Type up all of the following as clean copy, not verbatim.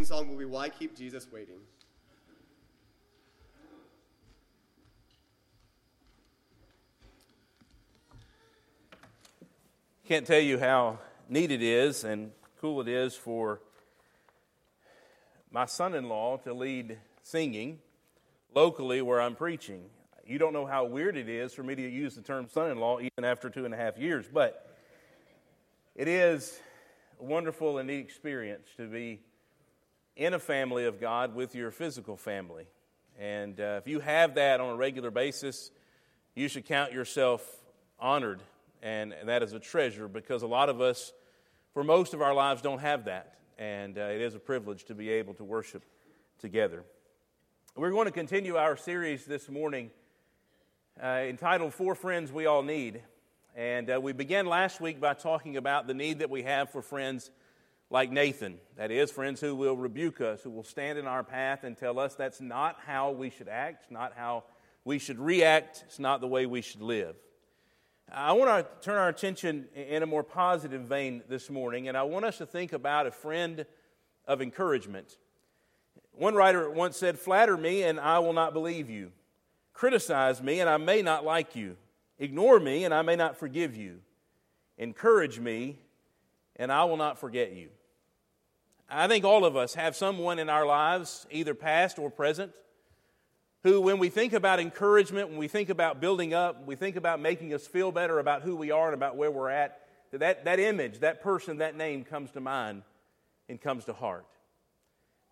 dedication song will be Why Keep Jesus Waiting? Can't tell you how neat it is and cool it is for my son-in-law to lead singing locally where I'm preaching. You don't know how weird it is for me to use the term son-in-law even after 2.5 years, but it is a wonderful and neat experience to be in a family of God with your physical family. And if you have that on a regular basis, you should count yourself honored, and that is a treasure, because a lot of us, for most of our lives, don't have that. And it is a privilege to be able to worship together. We're going to continue our series this morning entitled Four Friends We All Need. And we began last week by talking about the need that we have for friends like Nathan. That is, friends who will rebuke us, who will stand in our path and tell us that's not how we should act, it's not how we should react, it's not the way we should live. I want to turn our attention in a more positive vein this morning, and I want us to think about a friend of encouragement. One writer once said, "Flatter me and I will not believe you. Criticize me and I may not like you. Ignore me and I may not forgive you. Encourage me and I will not forget you." I think all of us have someone in our lives, either past or present, who, when we think about encouragement, when we think about building up, we think about making us feel better about who we are and about where we're at, that image, that person, that name comes to mind and comes to heart.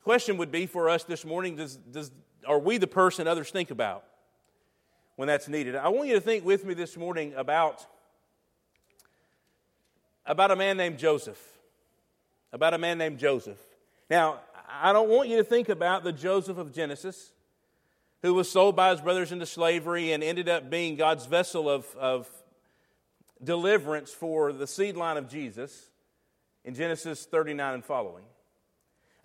The question would be for us this morning, are we the person others think about when that's needed? I want you to think with me this morning about a man named Joseph. About a man named Joseph. Now, I don't want you to think about the Joseph of Genesis, who was sold by his brothers into slavery and ended up being God's vessel of deliverance for the seed line of Jesus in Genesis 39 and following.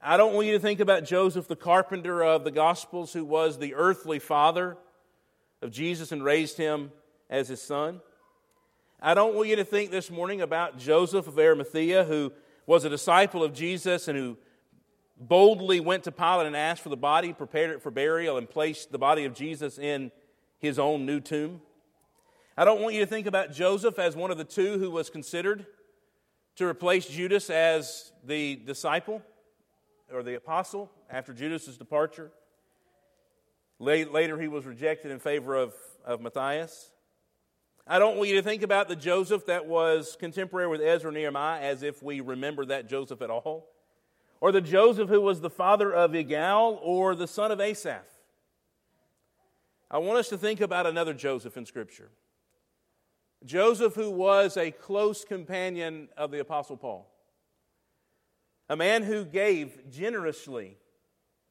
I don't want you to think about Joseph, the carpenter of the Gospels, who was the earthly father of Jesus and raised him as his son. I don't want you to think this morning about Joseph of Arimathea, who was a disciple of Jesus and who boldly went to Pilate and asked for the body, prepared it for burial, and placed the body of Jesus in his own new tomb. I don't want you to think about Joseph as one of the two who was considered to replace Judas as the disciple or the apostle after Judas' departure. Later he was rejected in favor of Matthias. I don't want you to think about the Joseph that was contemporary with Ezra and Nehemiah, as if we remember that Joseph at all. Or the Joseph who was the father of Igal, or the son of Asaph. I want us to think about another Joseph in Scripture. Joseph who was a close companion of the Apostle Paul. A man who gave generously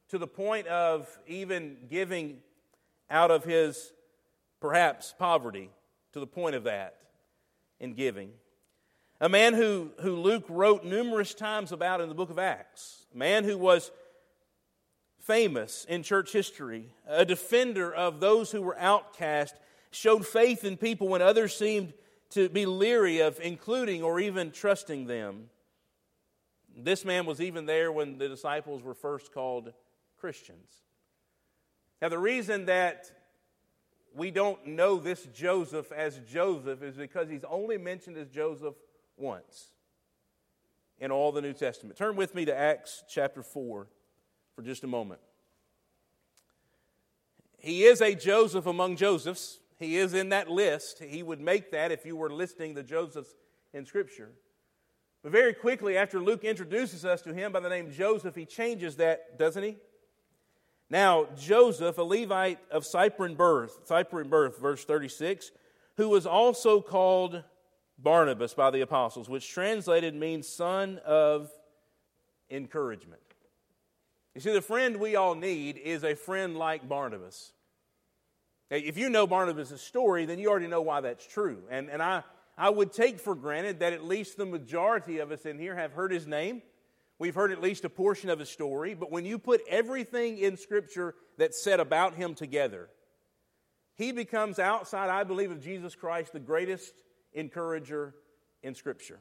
to the point of even giving out of his, perhaps, poverty, to the point of that in giving. A man who Luke wrote numerous times about in the book of Acts. A man who was famous in church history. A defender of those who were outcast. Showed faith in people when others seemed to be leery of including or even trusting them. This man was even there when the disciples were first called Christians. Now, the reason that we don't know this Joseph as Joseph is because he's only mentioned as Joseph once in all the New Testament. Turn with me to Acts chapter 4 for just a moment. He is a Joseph among Josephs. He is in that list. He would make that if you were listing the Josephs in Scripture. But very quickly after Luke introduces us to him by the name Joseph, he changes that, doesn't he? Now, Joseph, a Levite of Cyprian birth, verse 36, who was also called Barnabas by the apostles, which translated means son of encouragement. You see, the friend we all need is a friend like Barnabas. Now, if you know Barnabas' story, then you already know why that's true. And I would take for granted that at least the majority of us in here have heard his name. We've heard at least a portion of his story. But when you put everything in Scripture that's said about him together, he becomes, outside, I believe, of Jesus Christ, the greatest encourager in Scripture.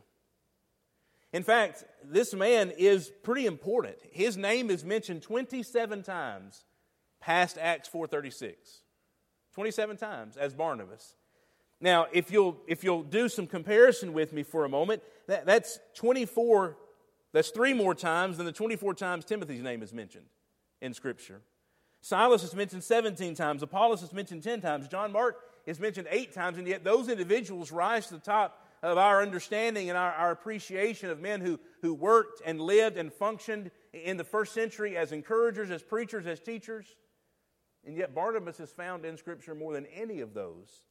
In fact, this man is pretty important. His name is mentioned 27 times past Acts 4:36. 27 times as Barnabas. Now, if you'll do some comparison with me for a moment, that's 24, that's 3 more times than the 24 times Timothy's name is mentioned in Scripture. Silas is mentioned 17 times. Apollos is mentioned 10 times. John Mark is mentioned 8 times, and yet those individuals rise to the top of our understanding and our appreciation of men who worked and lived and functioned in the first century as encouragers, as preachers, as teachers. And yet Barnabas is found in Scripture more than any of those,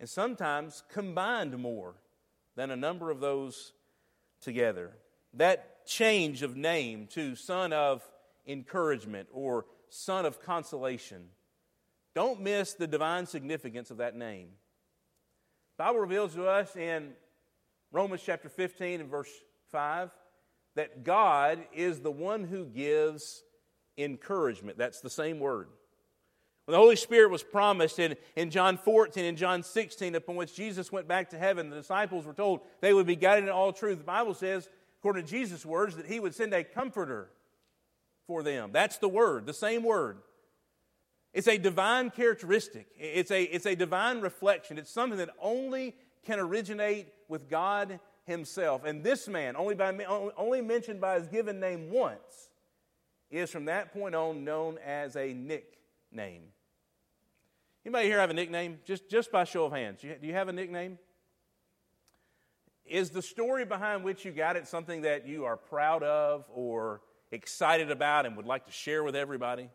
and sometimes combined more than a number of those together. That change of name to son of encouragement or son of consolation. Don't miss the divine significance of that name. The Bible reveals to us in Romans chapter 15 and verse 5 that God is the one who gives encouragement. That's the same word. When the Holy Spirit was promised in John 14 and John 16, upon which Jesus went back to heaven, the disciples were told they would be guided in all truth. The Bible says, according to Jesus' words, that He would send a comforter for them. That's the word, the same word. It's a divine characteristic. It's a divine reflection. It's something that only can originate with God Himself. And this man, only mentioned by his given name once, is from that point on known as a nickname. Anybody here have a nickname? Just by show of hands, do you have a nickname? Is the story behind which you got it something that you are proud of or excited about and would like to share with everybody?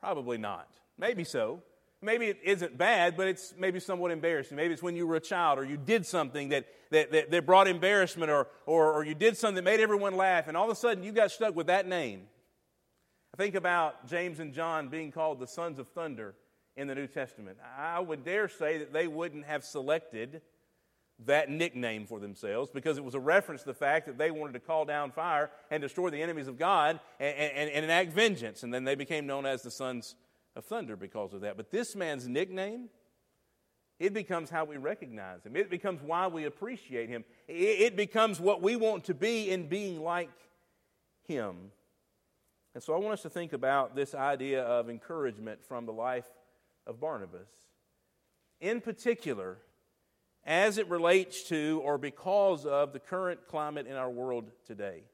Probably not. Maybe so. Maybe it isn't bad, but it's maybe somewhat embarrassing. Maybe it's when you were a child or you did something that brought embarrassment or you did something that made everyone laugh, and all of a sudden you got stuck with that name. I think about James and John being called the sons of thunder in the New Testament. I would dare say that they wouldn't have selected that nickname for themselves because it was a reference to the fact that they wanted to call down fire and destroy the enemies of God and enact vengeance. And then they became known as the sons of thunder because of that. But this man's nickname, it becomes how we recognize him. It becomes why we appreciate him. It becomes what we want to be in being like him. And so I want us to think about this idea of encouragement from the life of Barnabas. In particular, as it relates to or because of the current climate in our world today.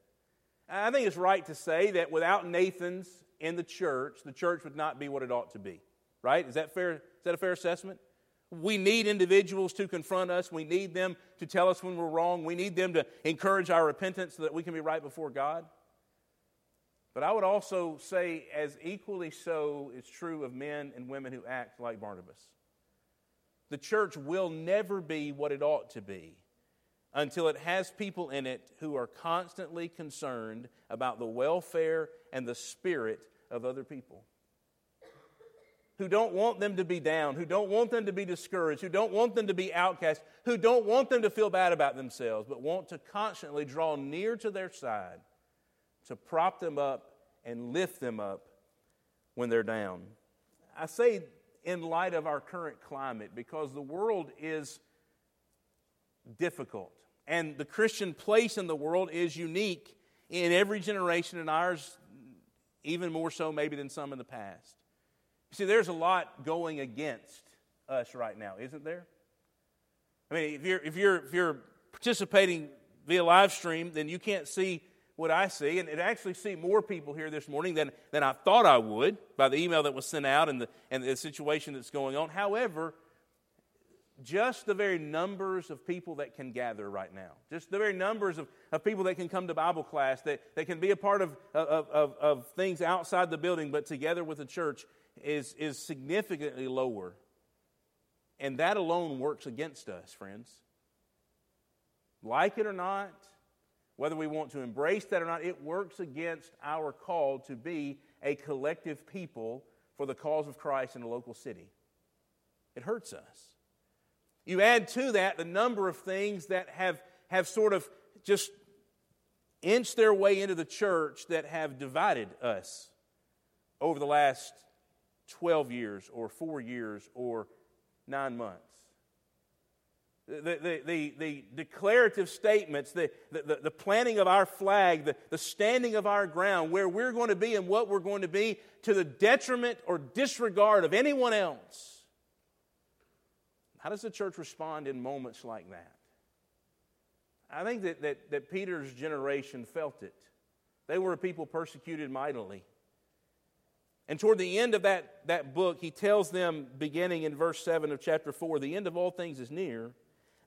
I think it's right to say that without Nathans in the church would not be what it ought to be. Right? Is that fair? Is that a fair assessment? We need individuals to confront us. We need them to tell us when we're wrong. We need them to encourage our repentance so that we can be right before God. But I would also say as equally so is true of men and women who act like Barnabas. The church will never be what it ought to be until it has people in it who are constantly concerned about the welfare and the spirit of other people, who don't want them to be down, who don't want them to be discouraged, who don't want them to be outcast, who don't want them to feel bad about themselves, but want to constantly draw near to their side to prop them up and lift them up when they're down. I say in light of our current climate, because the world is difficult. And the Christian place in the world is unique in every generation, and ours even more so maybe than some in the past. You see, there's a lot going against us right now, isn't there? I mean, if you're participating via live stream, then you can't see what I see, and I actually see more people here this morning than I thought I would by the email that was sent out and the situation that's going on. However, just the very numbers of people that can gather right now, just the very numbers of people that can come to Bible class, that can be a part of things outside the building but together with the church is significantly lower. And that alone works against us, friends. Like it or not, whether we want to embrace that or not, it works against our call to be a collective people for the cause of Christ in a local city. It hurts us. You add to that the number of things that have sort of just inched their way into the church that have divided us over the last 12 years or 4 years or 9 months. The declarative statements, the planting of our flag, the standing of our ground, where we're going to be and what we're going to be, to the detriment or disregard of anyone else. How does the church respond in moments like that? I think that Peter's generation felt it. They were a people persecuted mightily. And toward the end of that book, he tells them, beginning in verse 7 of chapter 4, the end of all things is near.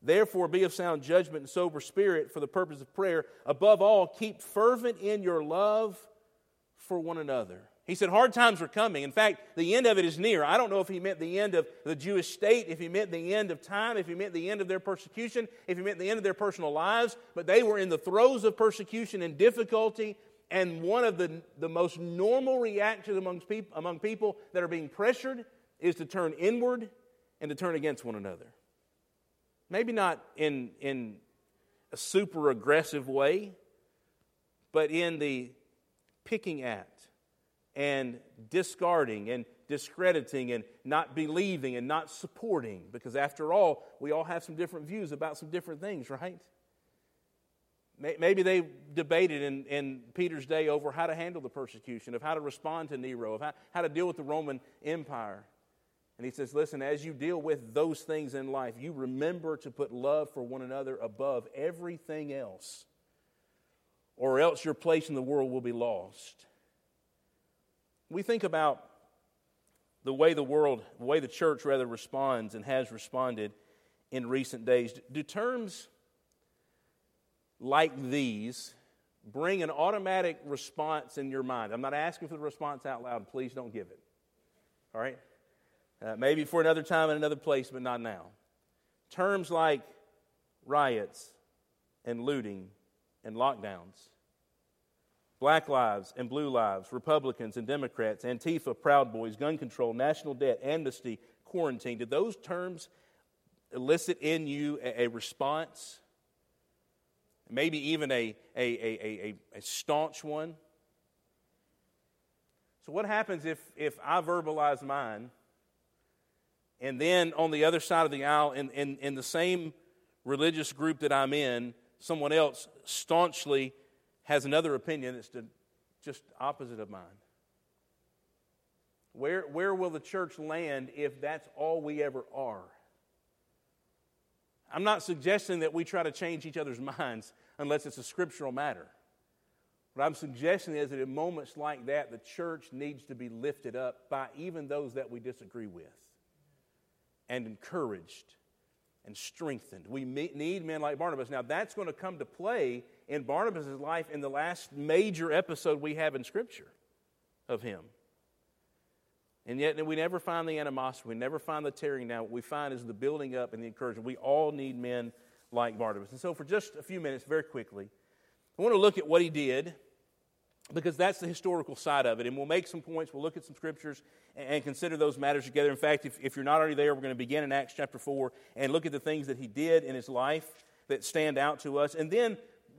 Therefore, be of sound judgment and sober spirit for the purpose of prayer. Above all, keep fervent in your love for one another. He said hard times were coming. In fact, the end of it is near. I don't know if he meant the end of the Jewish state, if he meant the end of time, if he meant the end of their persecution, if he meant the end of their personal lives, but they were in the throes of persecution and difficulty. And one of the most normal reactions among people that are being pressured is to turn inward and to turn against one another. Maybe not in a super aggressive way, but in the picking at and discarding and discrediting and not believing and not supporting. Because after all, we all have some different views about some different things, right? Maybe they debated in Peter's day over how to handle the persecution, of how to respond to Nero, of how to deal with the Roman Empire. And he says, listen, as you deal with those things in life, you remember to put love for one another above everything else, or else your place in the world will be lost. We think about the way the church rather responds and has responded in recent days. Do terms like these bring an automatic response in your mind? I'm not asking for the response out loud. Please don't give it. All right? Maybe for another time and another place, but not now. Terms like riots and looting and lockdowns, Black Lives and Blue Lives, Republicans and Democrats, Antifa, Proud Boys, gun control, national debt, amnesty, quarantine. Did those terms elicit in you a response? Maybe even a staunch one. So what happens if I verbalize mine, and then on the other side of the aisle, in the same religious group that I'm in, someone else staunchly has another opinion that's just opposite of mine? Where will the church land if that's all we ever are? I'm not suggesting that we try to change each other's minds unless it's a scriptural matter. What I'm suggesting is that in moments like that, the church needs to be lifted up by even those that we disagree with, and encouraged and strengthened. We need men like Barnabas. Now, that's going to come to play in Barnabas' life in the last major episode we have in Scripture of him. And yet we never find the animosity. We never find the tearing down. What we find is the building up and the encouragement. We all need men like Barnabas. And so for just a few minutes, very quickly, I want to look at what he did, because that's the historical side of it. And we'll make some points. We'll look at some scriptures and consider those matters together. In fact, if you're not already there, we're going to begin in Acts chapter 4 and look at the things that he did in his life that stand out to us. And then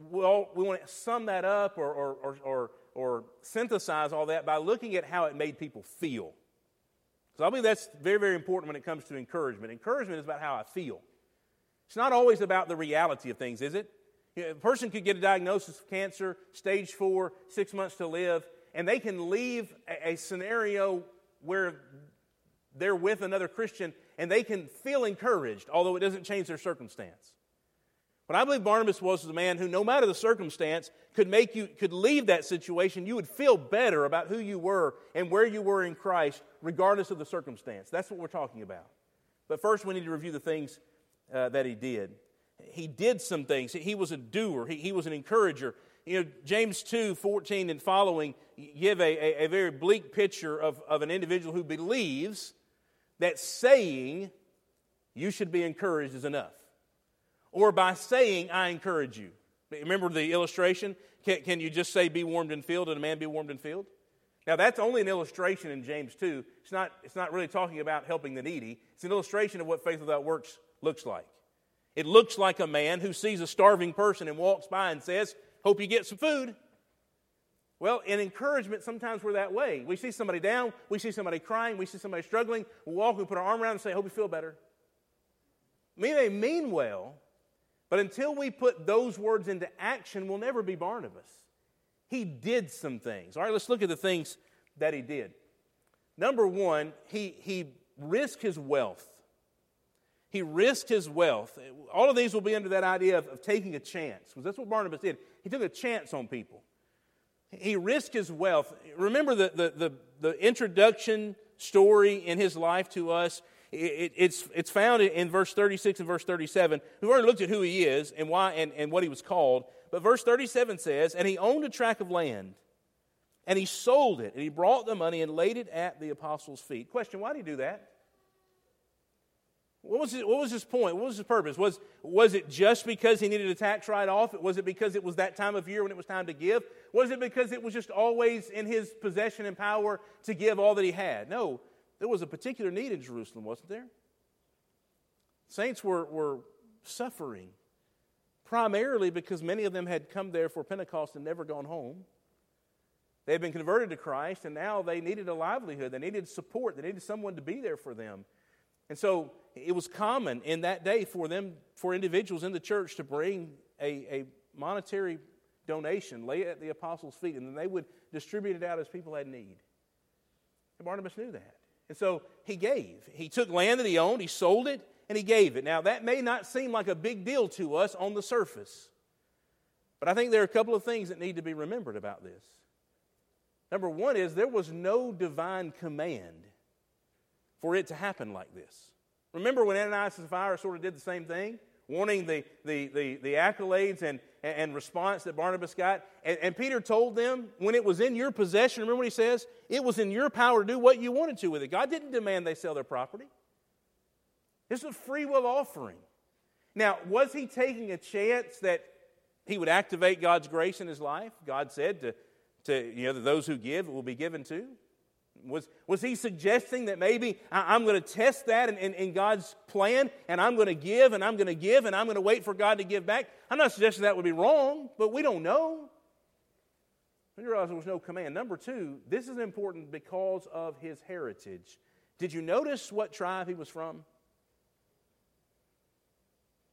we want to sum that up or synthesize all that by looking at how it made people feel. So I believe that's very, very important when it comes to encouragement. Encouragement is about how I feel. It's not always about the reality of things, is it? You know, a person could get a diagnosis of cancer, stage 4, 6 months to live, and they can leave a scenario where they're with another Christian, and they can feel encouraged, although it doesn't change their circumstance. But I believe Barnabas was the man who, no matter the circumstance, could leave that situation. You would feel better about who you were and where you were in Christ, regardless of the circumstance. That's what we're talking about. But first, we need to review the things that he did. He did some things. He was a doer. He was an encourager. You know, James 2:14 and following give a very bleak picture of an individual who believes that saying, "You should be encouraged," is enough. Or by saying, "I encourage you." Remember the illustration? Can you just say, "Be warmed and filled," and a man be warmed and filled? Now, that's only an illustration in James 2. It's not really talking about helping the needy. It's an illustration of what faith without works looks like. It looks like a man who sees a starving person and walks by and says, "Hope you get some food." Well, in encouragement, sometimes we're that way. We see somebody down. We see somebody crying. We see somebody struggling. We walk and put our arm around and say, "Hope you feel better." We may mean well, but until we put those words into action, we'll never be Barnabas. He did some things. All right, let's look at the things that he did. Number one, he risked his wealth. He risked his wealth. All of these will be under that idea of taking a chance, because that's what Barnabas did. He took a chance on people. He risked his wealth. Remember the introduction story in his life to us? It's found in verse 36 and verse 37. We've already looked at who he is and why and what he was called. But verse 37 says, "And he owned a tract of land, and he sold it, and he brought the money and laid it at the apostles' feet." Question, why did he do that? What was his point? What was his purpose? Was it just because he needed a tax write-off? Was it because it was that time of year when it was time to give? Was it because it was just always in his possession and power to give all that he had? No, there was a particular need in Jerusalem, wasn't there? Saints were suffering, primarily because many of them had come there for Pentecost and never gone home. They had been converted to Christ, and now they needed a livelihood. They needed support. They needed someone to be there for them. And so it was common in that day for them, for individuals in the church, to bring a monetary donation, lay it at the apostles' feet, and then they would distribute it out as people had need. And Barnabas knew that. And so he gave. He took land that he owned, he sold it, and he gave it. Now, that may not seem like a big deal to us on the surface, but I think there are a couple of things that need to be remembered about this. Number one is there was no divine command for it to happen like this. Remember when Ananias and Sapphira sort of did the same thing, wanting the accolades and response that Barnabas got? And Peter told them, when it was in your possession, remember what he says? It was in your power to do what you wanted to with it. God didn't demand they sell their property. This is a free will offering. Now, was he taking a chance that he would activate God's grace in his life? God said to those who give, it will be given to. Was he suggesting that maybe I'm going to test that in God's plan, and I'm going to give, and I'm going to give, and I'm going to wait for God to give back? I'm not suggesting that would be wrong, but we don't know. We realize there was no command. Number two, this is important because of his heritage. Did you notice what tribe he was from?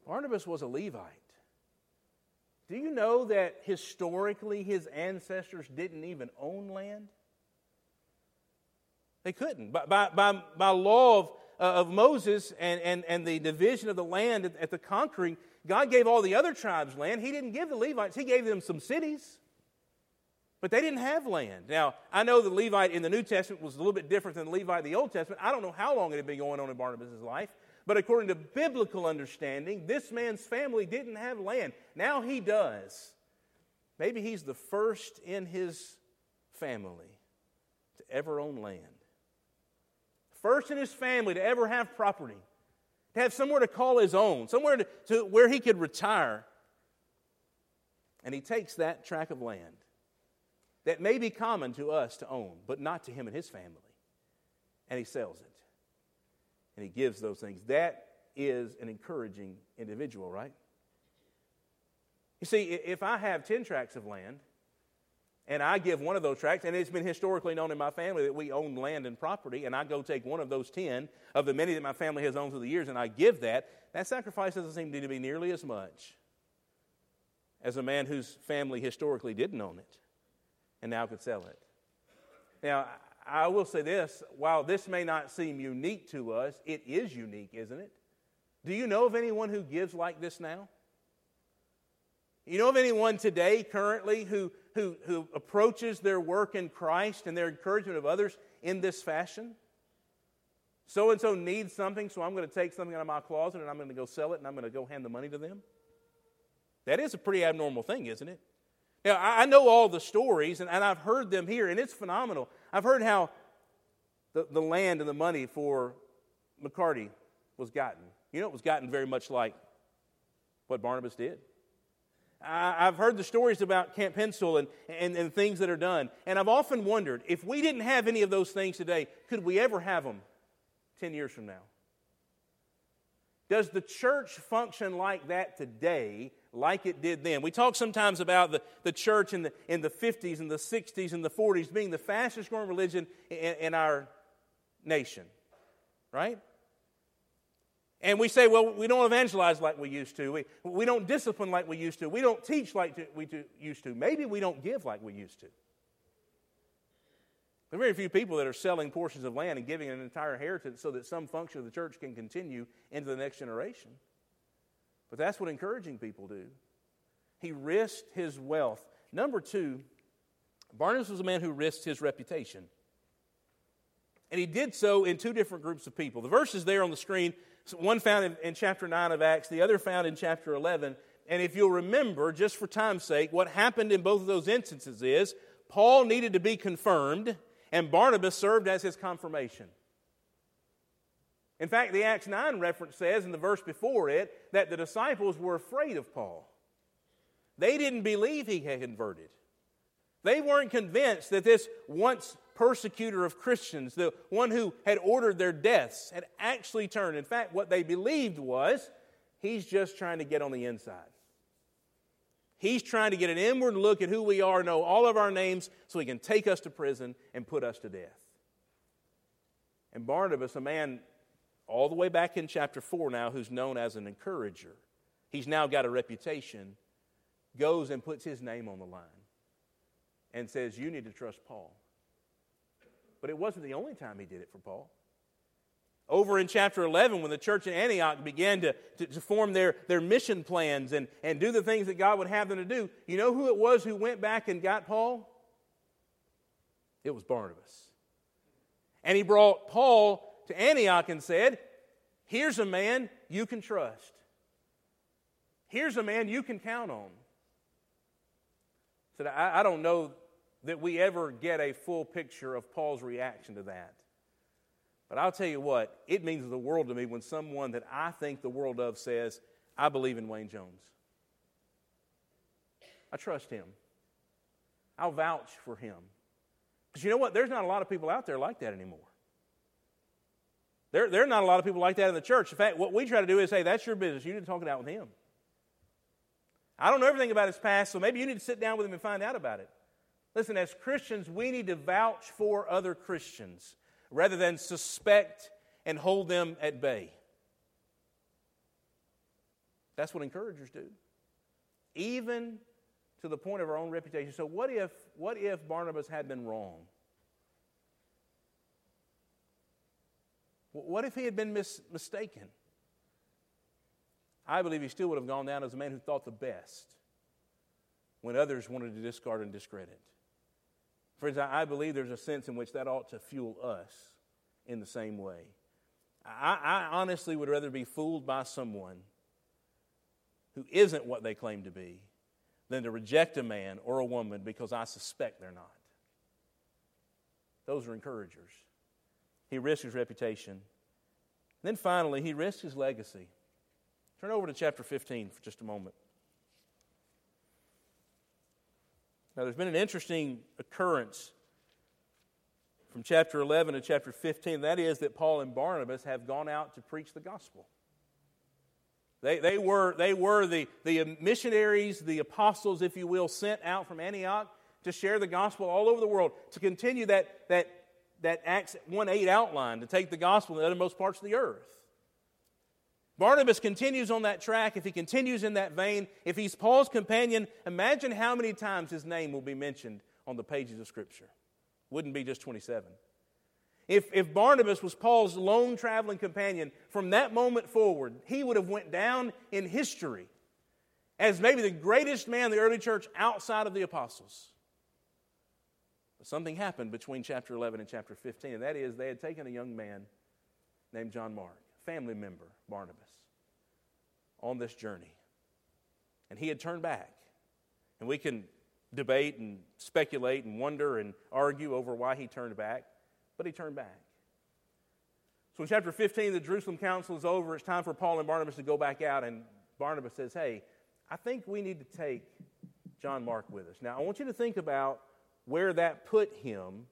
Barnabas was a Levite. Do you know that historically his ancestors didn't even own land? They couldn't. By law of Moses and the division of the land at the conquering, God gave all the other tribes land. He didn't give the Levites. He gave them some cities. But they didn't have land. Now, I know the Levite in the New Testament was a little bit different than the Levite in the Old Testament. I don't know how long it had been going on in Barnabas' life. But according to biblical understanding, this man's family didn't have land. Now he does. Maybe he's the first in his family to ever own land. First in his family to ever have property, to have somewhere to call his own, somewhere to where he could retire. And he takes that tract of land that may be common to us to own, but not to him and his family, and he sells it. And he gives those things. That is an encouraging individual, right? You see, if I have 10 tracts of land, and I give one of those tracts, and it's been historically known in my family that we own land and property, and I go take one of those 10 of the many that my family has owned through the years, and I give that sacrifice doesn't seem to be nearly as much as a man whose family historically didn't own it and now could sell it. Now, I will say this, while this may not seem unique to us, it is unique, isn't it? Do you know of anyone who gives like this now? You know of anyone today, currently, who approaches their work in Christ and their encouragement of others in this fashion? So-and-so needs something, so I'm going to take something out of my closet and I'm going to go sell it and I'm going to go hand the money to them? That is a pretty abnormal thing, isn't it? Now, I know all the stories, and I've heard them here, and it's phenomenal. I've heard how the land and the money for McCarty was gotten. You know, it was gotten very much like what Barnabas did. I've heard the stories about Camp Pencil and things that are done, and I've often wondered, if we didn't have any of those things today, could we ever have them 10 years from now? Does the church function like that today, like it did then? We talk sometimes about the church in the 50s and the 60s and the 40s being the fastest growing religion in our nation, right? And we say, well, we don't evangelize like we used to. We don't discipline like we used to. We don't teach like we used to. Maybe we don't give like we used to. There are very few people that are selling portions of land and giving an entire heritage so that some function of the church can continue into the next generation. But that's what encouraging people do. He risked his wealth. Number two, Barnabas was a man who risked his reputation. And he did so in two different groups of people. The verse is there on the screen. One found in chapter 9 of Acts, the other found in chapter 11. And if you'll remember, just for time's sake, what happened in both of those instances is Paul needed to be confirmed, and Barnabas served as his confirmation. In fact, the Acts 9 reference says, in the verse before it, that the disciples were afraid of Paul. They didn't believe he had converted. They weren't convinced that this once persecutor of Christians, the one who had ordered their deaths, had actually turned. In fact, what they believed was, he's just trying to get on the inside. He's trying to get an inward look at who we are, know all of our names, so he can take us to prison and put us to death. And Barnabas, a man all the way back in chapter 4 now, who's known as an encourager, he's now got a reputation, goes and puts his name on the line and says, you need to trust Paul. But it wasn't the only time he did it for Paul. Over in chapter 11, when the church in Antioch began to form their mission plans and do the things that God would have them to do, you know who it was who went back and got Paul? It was Barnabas. And he brought Paul to Antioch and said, here's a man you can trust. Here's a man you can count on. Said, I don't know that we ever get a full picture of Paul's reaction to that. But I'll tell you what, it means the world to me when someone that I think the world of says, I believe in Wayne Jones. I trust him. I'll vouch for him. Because you know what? There's not a lot of people out there like that anymore. There are not a lot of people like that in the church. In fact, what we try to do is, hey, that's your business. You need to talk it out with him. I don't know everything about his past, so maybe you need to sit down with him and find out about it. Listen, as Christians, we need to vouch for other Christians rather than suspect and hold them at bay. That's what encouragers do, even to the point of our own reputation. So what if Barnabas had been wrong? What if he had been mistaken? I believe he still would have gone down as a man who thought the best when others wanted to discard and discredit. Friends, I believe there's a sense in which that ought to fuel us in the same way. I honestly would rather be fooled by someone who isn't what they claim to be than to reject a man or a woman because I suspect they're not. Those are encouragers. He risked his reputation. Then finally, he risked his legacy. Turn over to chapter 15 for just a moment. Now, there's been an interesting occurrence from chapter 11 to chapter 15. That is that Paul and Barnabas have gone out to preach the gospel. They were the missionaries, the apostles, if you will, sent out from Antioch to share the gospel all over the world, to continue that Acts 1:8 outline, to take the gospel to the uttermost parts of the earth. Barnabas continues on that track. If he continues in that vein, if he's Paul's companion, imagine how many times his name will be mentioned on the pages of Scripture. Wouldn't be just 27. If Barnabas was Paul's lone traveling companion, from that moment forward, he would have went down in history as maybe the greatest man in the early church outside of the apostles. But something happened between chapter 11 and chapter 15, and that is they had taken a young man named John Mark, family member, Barnabas, on this journey. And he had turned back. And we can debate and speculate and wonder and argue over why he turned back, but he turned back. So in chapter 15, the Jerusalem Council is over. It's time for Paul and Barnabas to go back out, and Barnabas says, hey, I think we need to take John Mark with us. Now, I want you to think about where that put him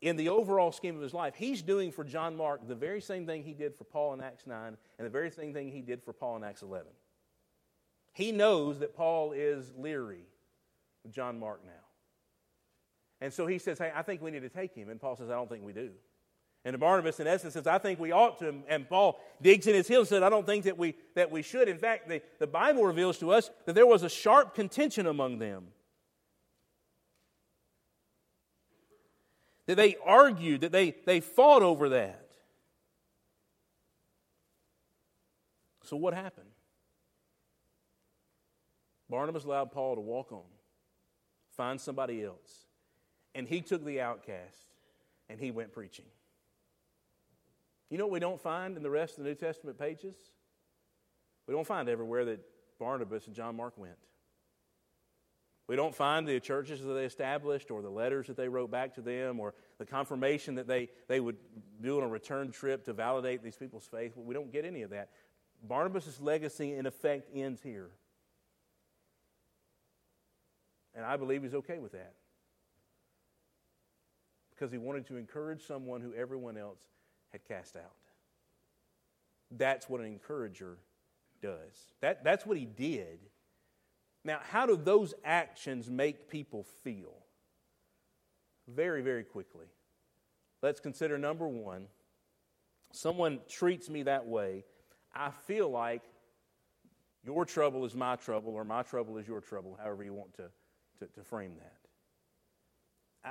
in the overall scheme of his life. He's doing for John Mark the very same thing he did for Paul in Acts 9 and the very same thing he did for Paul in Acts 11. He knows that Paul is leery of John Mark now. And so he says, hey, I think we need to take him. And Paul says, I don't think we do. And Barnabas, in essence, says, I think we ought to. And Paul digs in his heels and said, I don't think that we should. In fact, the Bible reveals to us that there was a sharp contention among them. That they argued, that they fought over that. So what happened? Barnabas allowed Paul to walk on, find somebody else. And he took the outcast and he went preaching. You know what we don't find in the rest of the New Testament pages? We don't find everywhere that Barnabas and John Mark went. We don't find the churches that they established or the letters that they wrote back to them or the confirmation that they would do on a return trip to validate these people's faith. We don't get any of that. Barnabas' legacy, in effect, ends here. And I believe he's okay with that. Because he wanted to encourage someone who everyone else had cast out. That's what an encourager does. That's what he did. Now, how do those actions make people feel? Very, very quickly. Let's consider number one. Someone treats me that way. I feel like your trouble is my trouble or my trouble is your trouble, however you want to frame that.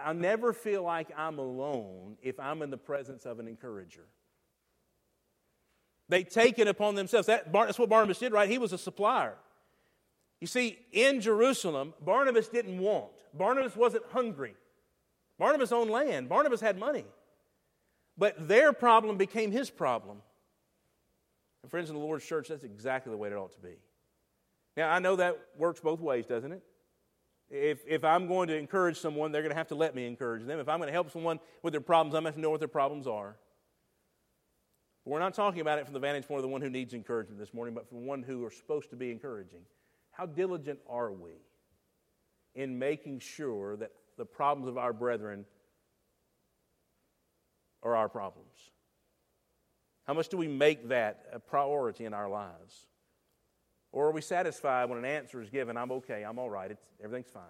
I never feel like I'm alone if I'm in the presence of an encourager. They take it upon themselves. That's what Barnabas did, right? He was a supplier. You see, in Jerusalem, Barnabas didn't want. Barnabas wasn't hungry. Barnabas owned land. Barnabas had money. But their problem became his problem. And friends, in the Lord's church, that's exactly the way it ought to be. Now, I know that works both ways, doesn't it? If I'm going to encourage someone, they're going to have to let me encourage them. If I'm going to help someone with their problems, I'm going to have to know what their problems are. But we're not talking about it from the vantage point of the one who needs encouragement this morning, but from one who are supposed to be encouraging. How diligent are we in making sure that the problems of our brethren are our problems? How much do we make that a priority in our lives? Or are we satisfied when an answer is given, I'm okay, I'm all right, everything's fine?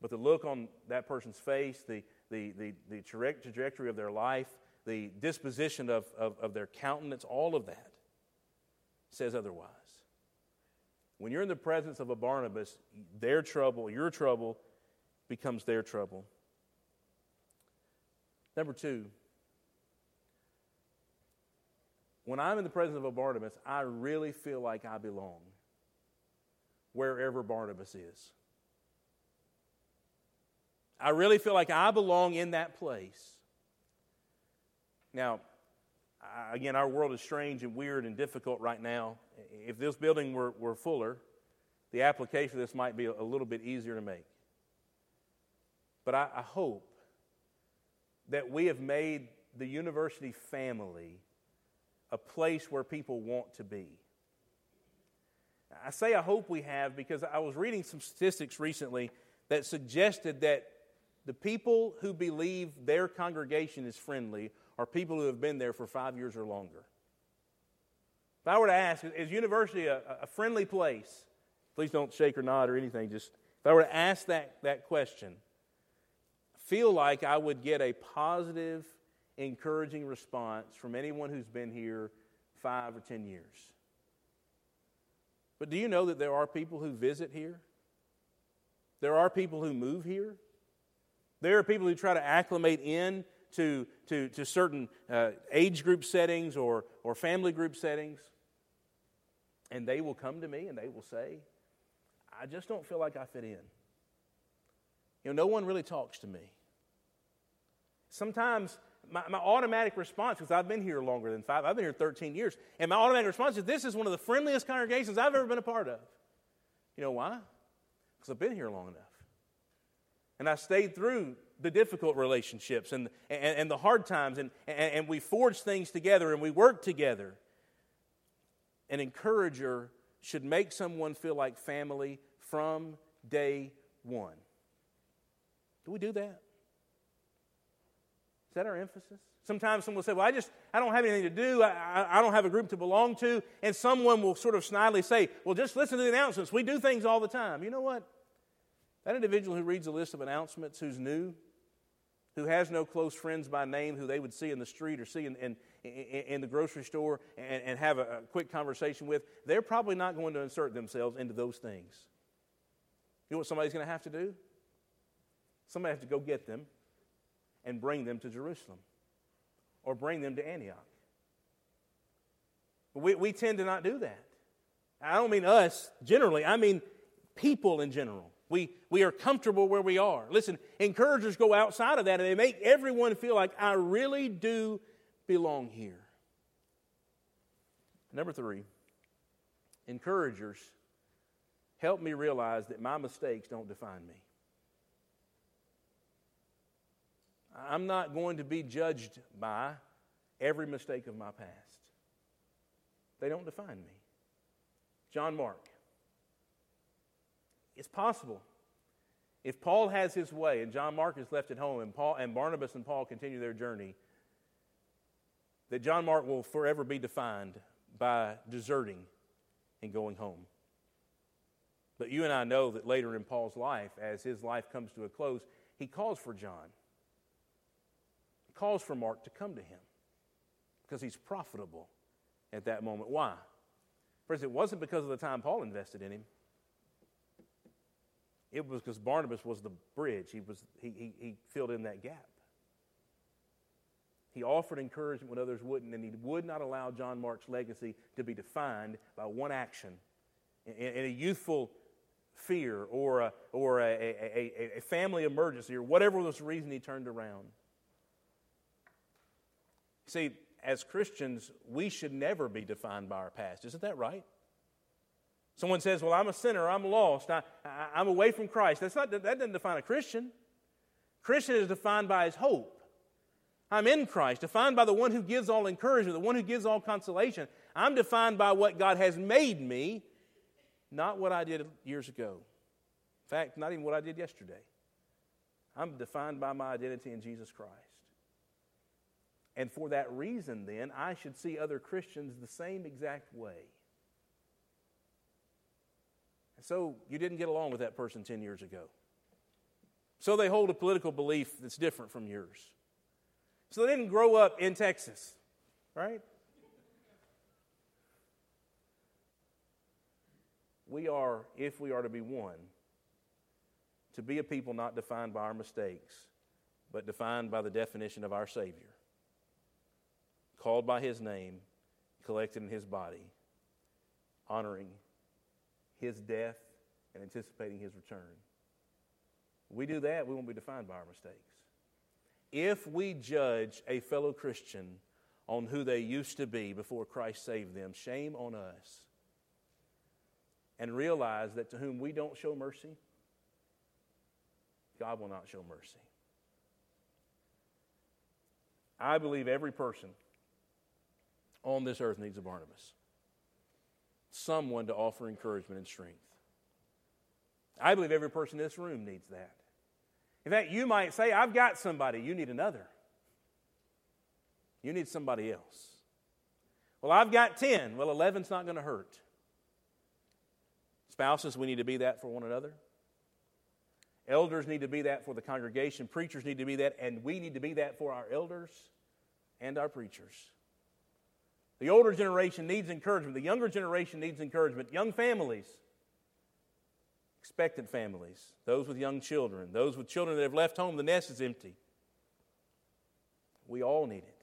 But the look on that person's face, the trajectory of their life, the disposition of their countenance, all of that says otherwise. When you're in the presence of a Barnabas, their trouble, your trouble, becomes their trouble. Number two, when I'm in the presence of a Barnabas, I really feel like I belong wherever Barnabas is. I really feel like I belong in that place. Now, again, our world is strange and weird and difficult right now. If this building were fuller, the application of this might be a little bit easier to make. But I hope that we have made the university family a place where people want to be. I say I hope we have because I was reading some statistics recently that suggested that the people who believe their congregation is friendly are people who have been there for 5 years or longer. If I were to ask, is university a friendly place? Please don't shake or nod or anything. Just if I were to ask that question, I feel like I would get a positive, encouraging response from anyone who's been here 5 or 10 years. But do you know that there are people who visit here? There are people who move here. There are people who try to acclimate in to certain age group settings or family group settings. And they will come to me and they will say, I just don't feel like I fit in. You know, no one really talks to me. Sometimes my automatic response, because I've been here longer than 5, I've been here 13 years, and my automatic response is, this is one of the friendliest congregations I've ever been a part of. You know why? Because I've been here long enough. And I stayed through the difficult relationships and the hard times, and we forged things together, and we worked together. An encourager should make someone feel like family from day one. Do we do that? Is that our emphasis? Sometimes someone will say, well, I don't have anything to do. I don't have a group to belong to. And someone will sort of snidely say, well, just listen to the announcements. We do things all the time. You know what? That individual who reads a list of announcements who's new who has no close friends by name who they would see in the street or see in the grocery store and have a quick conversation with, they're probably not going to insert themselves into those things. You know what somebody's going to have to do? Somebody has to go get them and bring them to Jerusalem or bring them to Antioch. We tend to not do that. I don't mean us generally. I mean people in general. We are comfortable where we are. Listen, encouragers go outside of that and they make everyone feel like I really do belong here. Number 3, encouragers help me realize that my mistakes don't define me. I'm not going to be judged by every mistake of my past. They don't define me. John Mark. It's possible. If Paul has his way and John Mark is left at home and Paul and Barnabas and Paul continue their journey, that John Mark will forever be defined by deserting and going home. But you and I know that later in Paul's life, as his life comes to a close, he calls for John. He calls for Mark to come to him because he's profitable at that moment. Why? First, it wasn't because of the time Paul invested in him. It was because Barnabas was the bridge. He filled in that gap. He offered encouragement when others wouldn't, and he would not allow John Mark's legacy to be defined by one action in a youthful fear or a family emergency or whatever was the reason he turned around. See, as Christians, we should never be defined by our past. Isn't that right? Someone says, well, I'm a sinner, I'm lost, I'm away from Christ. That doesn't define a Christian. Christian is defined by his hope. I'm in Christ, defined by the one who gives all encouragement, the one who gives all consolation. I'm defined by what God has made me, not what I did years ago. In fact, not even what I did yesterday. I'm defined by my identity in Jesus Christ. And for that reason, then, I should see other Christians the same exact way. And so, you didn't get along with that person 10 years ago. So they hold a political belief that's different from yours. So they didn't grow up in Texas, right? We are, if we are to be one, to be a people not defined by our mistakes, but defined by the definition of our Savior. Called by His name, collected in His body, honoring His death and anticipating His return. We do that, we won't be defined by our mistakes. If we judge a fellow Christian on who they used to be before Christ saved them, shame on us. And realize that to whom we don't show mercy, God will not show mercy. I believe every person on this earth needs a Barnabas. Someone to offer encouragement and strength. I believe every person in this room needs that. In fact, you might say, I've got somebody. You need another. You need somebody else. Well, I've got 10. Well, 11's not going to hurt. Spouses, we need to be that for one another. Elders need to be that for the congregation. Preachers need to be that, and we need to be that for our elders and our preachers. The older generation needs encouragement. The younger generation needs encouragement. Young families, expectant families, those with young children, those with children that have left home, the nest is empty. We all need it.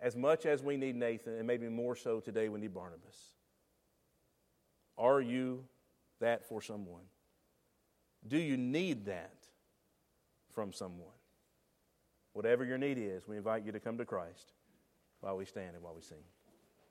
As much as we need Nathan, and maybe more so today we need Barnabas. Are you that for someone? Do you need that from someone? Whatever your need is, we invite you to come to Christ. While we stand and while we sing.